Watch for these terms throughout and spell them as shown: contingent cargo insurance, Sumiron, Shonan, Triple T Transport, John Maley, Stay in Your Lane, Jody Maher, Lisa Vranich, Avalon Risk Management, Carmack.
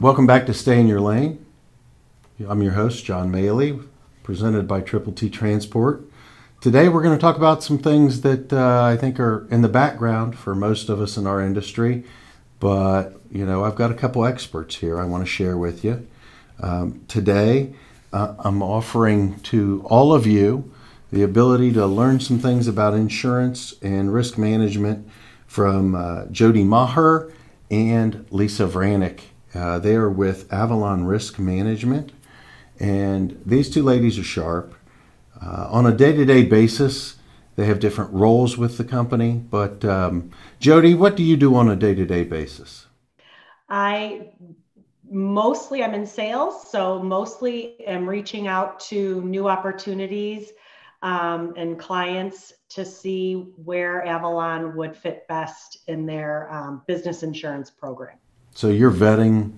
Welcome back to Stay in Your Lane. I'm your host, John Maley, presented by Triple T Transport. Today we're going to talk about some things that I think are in the background for most of us in our industry, but you know, I've got a couple experts here I want to share with you. Today I'm offering to all of you the ability to learn some things about insurance and risk management from Jody Maher and Lisa Vranich. They are with Avalon Risk Management, and these two ladies are sharp. On a day-to-day basis, they have different roles with the company, but Jody, what do you do on a day-to-day basis? I'm in sales, so mostly am reaching out to new opportunities and clients to see where Avalon would fit best in their business insurance program. So you're vetting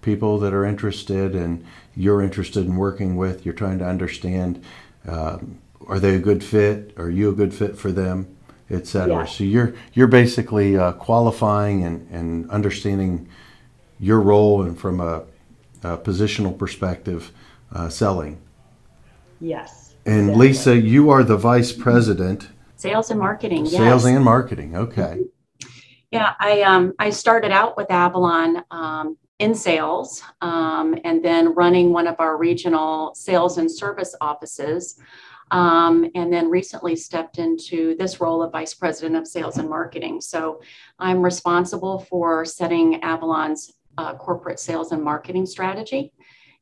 people that are interested and you're interested in working with. You're trying to understand, are they a good fit? Are you a good fit for them, et cetera? Yeah. So you're basically qualifying and understanding your role and from a positional perspective, selling. Yes. And exactly. Lisa, you are the vice president. Sales and marketing. Sales and marketing. Okay. Yeah, I started out with Avalon in sales and then running one of our regional sales and service offices, and then recently stepped into this role of Vice President of Sales and Marketing. So I'm responsible for setting Avalon's corporate sales and marketing strategy,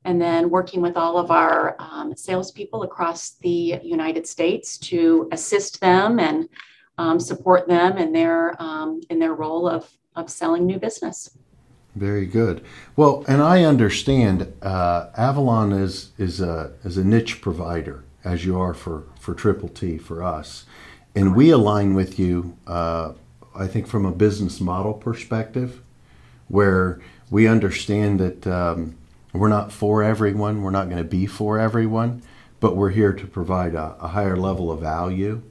and then working with all of our salespeople across the United States to assist them and support them in their role of selling new business. Very good. Well, and I understand Avalon is a niche provider, as you are for Triple T for us, and we align with you. I think from a business model perspective, where we understand that we're not for everyone, we're not going to be for everyone, but we're here to provide a higher level of value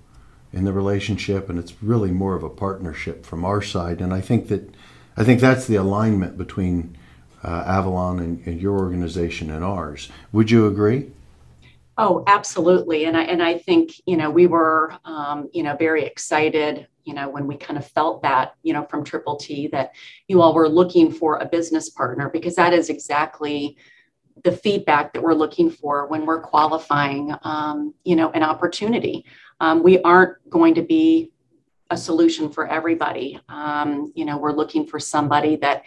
in the relationship, and it's really more of a partnership from our side. And I think that's the alignment between Avalon and your organization and ours. Would you agree? Oh, absolutely. And I think we were very excited when we kind of felt that from Triple T that you all were looking for a business partner, because that is exactly the feedback that we're looking for when we're qualifying an opportunity. We aren't going to be a solution for everybody. We're looking for somebody that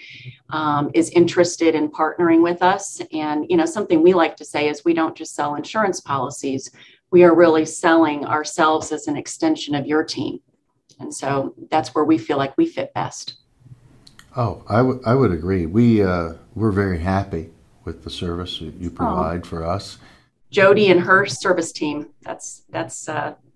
is interested in partnering with us. And, something we like to say is we don't just sell insurance policies. We are really selling ourselves as an extension of your team. And so that's where we feel like we fit best. Oh, I would agree. We're very happy with the service you provide for us. Jody and her service team. That's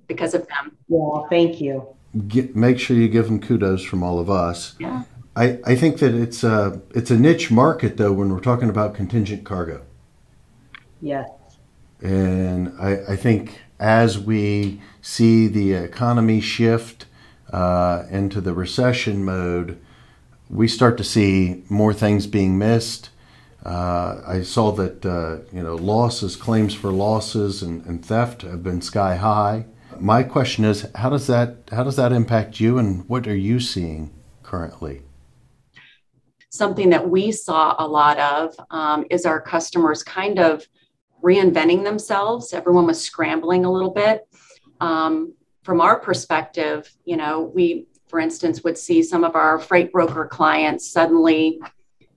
because of them. Well, thank you. Make sure you give them kudos from all of us. Yeah. I think that it's a niche market, though, when we're talking about contingent cargo. Yes. And I think as we see the economy shift into the recession mode, we start to see more things being missed. I saw that, losses, claims for losses and theft have been sky high. My question is, how does that impact you, and what are you seeing currently? Something that we saw a lot of is our customers kind of reinventing themselves. Everyone was scrambling a little bit. From our perspective, we, for instance, would see some of our freight broker clients suddenly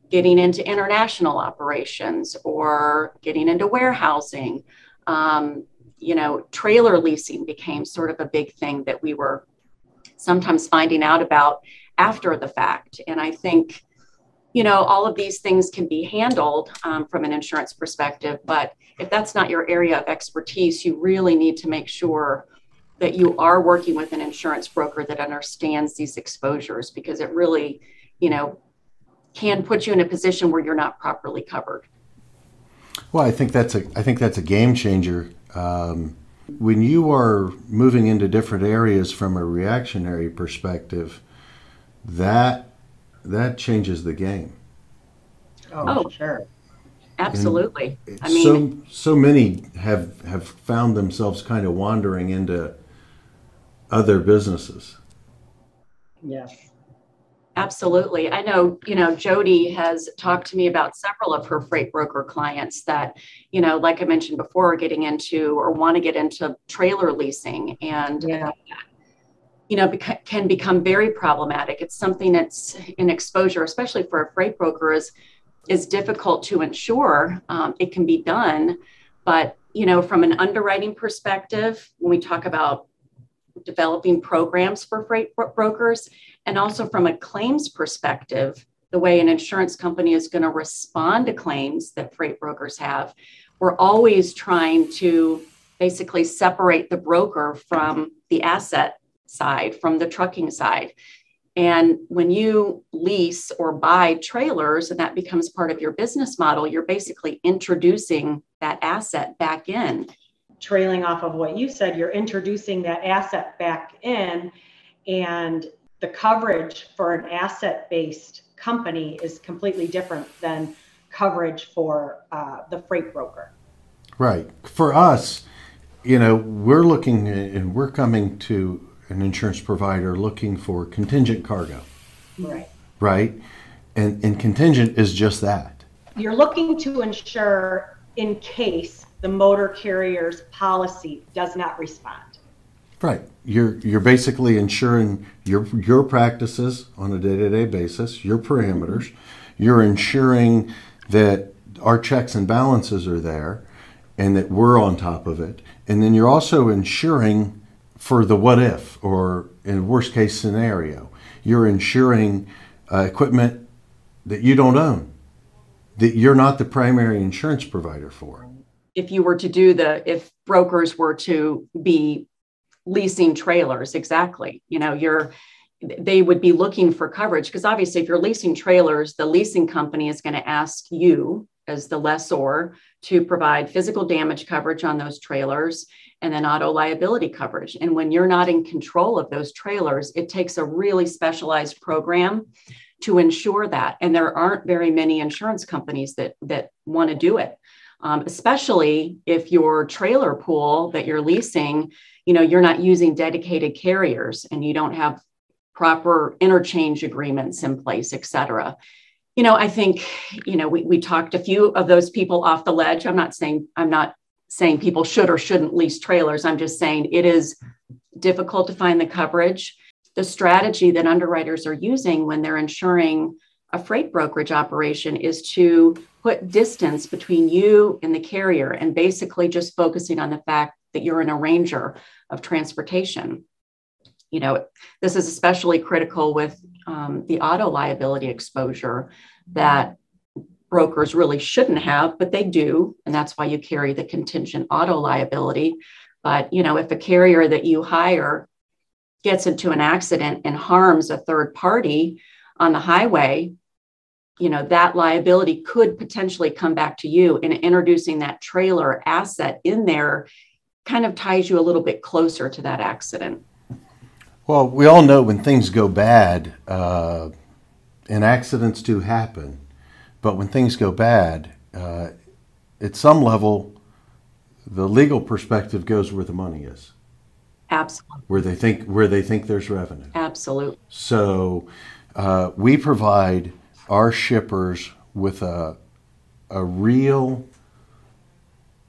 getting into international operations or getting into warehousing. Trailer leasing became sort of a big thing that we were sometimes finding out about after the fact. And I think, all of these things can be handled from an insurance perspective, but if that's not your area of expertise, you really need to make sure that you are working with an insurance broker that understands these exposures, because it really, can put you in a position where you're not properly covered. Well, I think that's a game changer. When you are moving into different areas from a reactionary perspective, that changes the game. Oh, sure. Absolutely. And I mean, so many have found themselves kind of wandering into other businesses. Yes. Absolutely. I know, Jody has talked to me about several of her freight broker clients that, like I mentioned before, are getting into or want to get into trailer leasing, and, can become very problematic. It's something that's in exposure, especially for a freight broker, is difficult to ensure. It can be done, but, from an underwriting perspective, when we talk about developing programs for freight brokers, and also from a claims perspective, the way an insurance company is going to respond to claims that freight brokers have, we're always trying to basically separate the broker from the asset side, from the trucking side. And when you lease or buy trailers and that becomes part of your business model, you're basically introducing that asset back in. Trailing off of what you said, you're introducing that asset back in, and the coverage for an asset-based company is completely different than coverage for the freight broker. Right. For us, we're looking and we're coming to an insurance provider looking for contingent cargo. Right. Right. And contingent is just that. You're looking to insure in case the motor carrier's policy does not respond. Right. You're basically insuring your practices on a day-to-day basis, your parameters. You're ensuring that our checks and balances are there and that we're on top of it. And then you're also ensuring for the what if, or in worst case scenario, you're ensuring equipment that you don't own, that you're not the primary insurance provider for. If brokers were to be leasing trailers, exactly, they would be looking for coverage, because obviously if you're leasing trailers, the leasing company is going to ask you as the lessor to provide physical damage coverage on those trailers and then auto liability coverage. And when you're not in control of those trailers, it takes a really specialized program to ensure that. And there aren't very many insurance companies that want to do it. Especially if your trailer pool that you're leasing, you're not using dedicated carriers and you don't have proper interchange agreements in place, et cetera. I think, we talked a few of those people off the ledge. I'm not saying people should or shouldn't lease trailers. I'm just saying it is difficult to find the coverage. The strategy that underwriters are using when they're insuring a freight brokerage operation is to put distance between you and the carrier, and basically just focusing on the fact that you're an arranger of transportation. This is especially critical with the auto liability exposure that brokers really shouldn't have, but they do. And that's why you carry the contingent auto liability. But, if a carrier that you hire gets into an accident and harms a third party on the highway, that liability could potentially come back to you, and introducing that trailer asset in there kind of ties you a little bit closer to that accident. Well, we all know when things go bad, and accidents do happen, but when things go bad, at some level, the legal perspective goes where the money is. Absolutely. Where they think there's revenue. Absolutely. So we provide our shippers with a real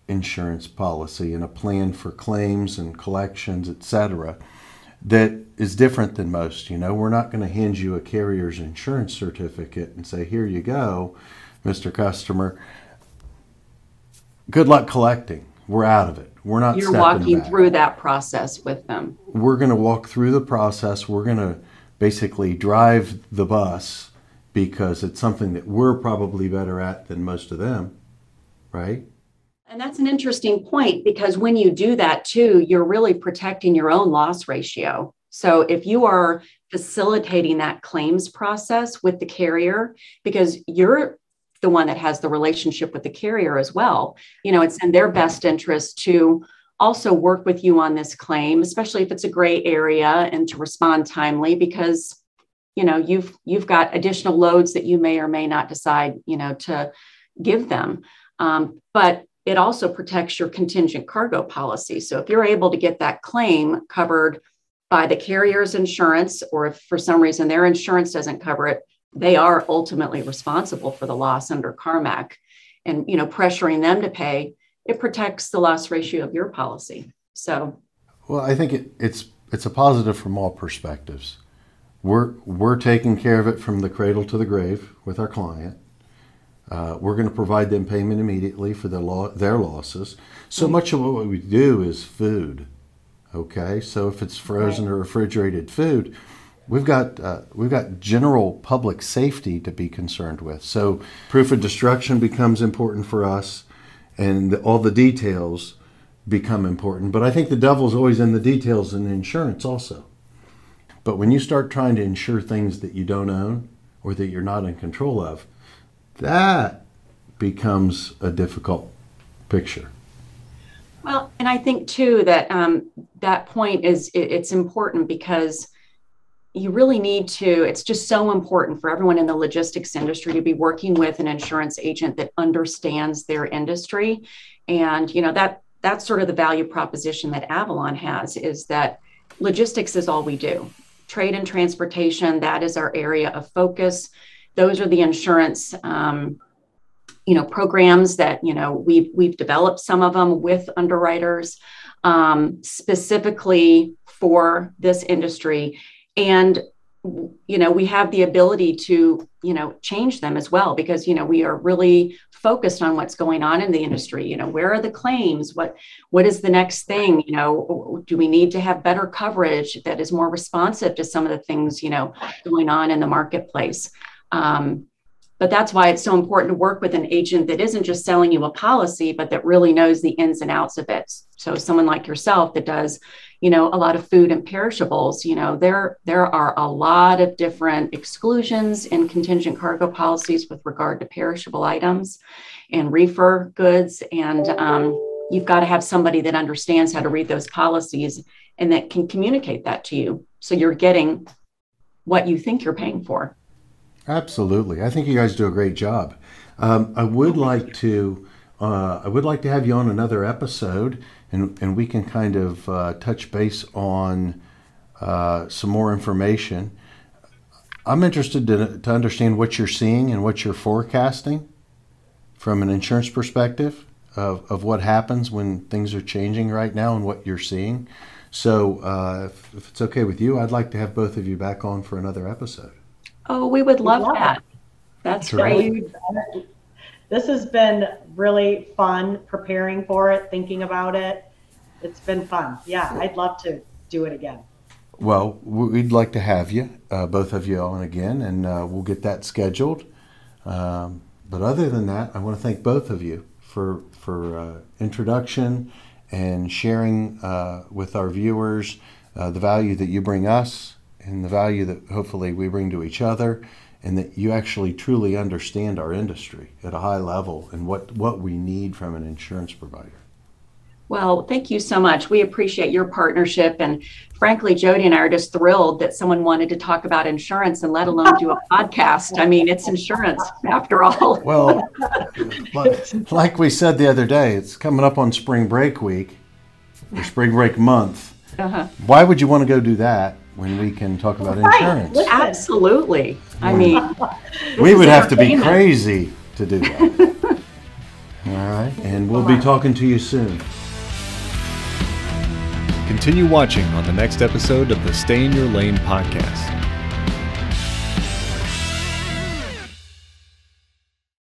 insurance policy and a plan for claims and collections, etc., that is different than most. We're not going to hand you a carrier's insurance certificate and say, "Here you go, Mr. Customer. Good luck collecting. We're out of it. We're not stepping back." You're walking through that process with them. We're going to walk through the process. We're going to basically drive the bus, because it's something that we're probably better at than most of them, right? And that's an interesting point, because when you do that too, you're really protecting your own loss ratio. So if you are facilitating that claims process with the carrier, because you're the one that has the relationship with the carrier as well, it's in their best interest to also work with you on this claim, especially if it's a gray area, and to respond timely, because you know, you've got additional loads that you may or may not decide, you know, to give them. But it also protects your contingent cargo policy. So if you're able to get that claim covered by the carrier's insurance, or if for some reason their insurance doesn't cover it, they are ultimately responsible for the loss under Carmack. And, you know, pressuring them to pay, it protects the loss ratio of your policy. So, well, I think it's a positive from all perspectives. We're taking care of it from the cradle to the grave with our client. We're going to provide them payment immediately for their losses. So much of what we do is food. Okay, so if it's frozen or refrigerated food, we've got general public safety to be concerned with. So proof of destruction becomes important for us, and all the details become important. But I think the devil's always in the details in insurance also. But when you start trying to insure things that you don't own or that you're not in control of, that becomes a difficult picture. Well, and I think too that that point is it's important because you really need to, it's just so important for everyone in the logistics industry to be working with an insurance agent that understands their industry. And, you know, that's sort of the value proposition that Avalon has, is that logistics is all we do. Trade and transportation, that is our area of focus. Those are the insurance, you know, programs that, you know, we've developed some of them with underwriters specifically for this industry. And, you know, we have the ability to, you know, change them as well, because, you know, we are really focused on what's going on in the industry. You know, where are the claims? What is the next thing? You know, do we need to have better coverage that is more responsive to some of the things, you know, going on in the marketplace? But that's why it's so important to work with an agent that isn't just selling you a policy, but that really knows the ins and outs of it. So someone like yourself that does, you know, a lot of food and perishables, you know, there are a lot of different exclusions in contingent cargo policies with regard to perishable items and reefer goods. And you've got to have somebody that understands how to read those policies and that can communicate that to you, so you're getting what you think you're paying for. Absolutely. I think you guys do a great job. I would like to have you on another episode, and we can kind of touch base on some more information. I'm interested to understand what you're seeing and what you're forecasting from an insurance perspective of what happens when things are changing right now and what you're seeing. So if it's okay with you, I'd like to have both of you back on for another episode. Oh, we would love that. That's great. This has been really fun preparing for it, thinking about it. It's been fun. Yeah, I'd love to do it again. Well, we'd like to have you, both of you on again, and we'll get that scheduled. But other than that, I want to thank both of you for introduction and sharing with our viewers the value that you bring us, and the value that hopefully we bring to each other, and that you actually truly understand our industry at a high level and what we need from an insurance provider. Well, thank you so much. We appreciate your partnership. And frankly, Jody and I are just thrilled that someone wanted to talk about insurance and let alone do a podcast. I mean, it's insurance after all. Well, like we said the other day, it's coming up on spring break week, or spring break month. Uh-huh. Why would you want to go do that when we can talk about insurance? Right. Absolutely. I mean, we would have to be crazy to do that. All right. And we'll be talking to you soon. Continue watching on the next episode of the Stay in Your Lane podcast.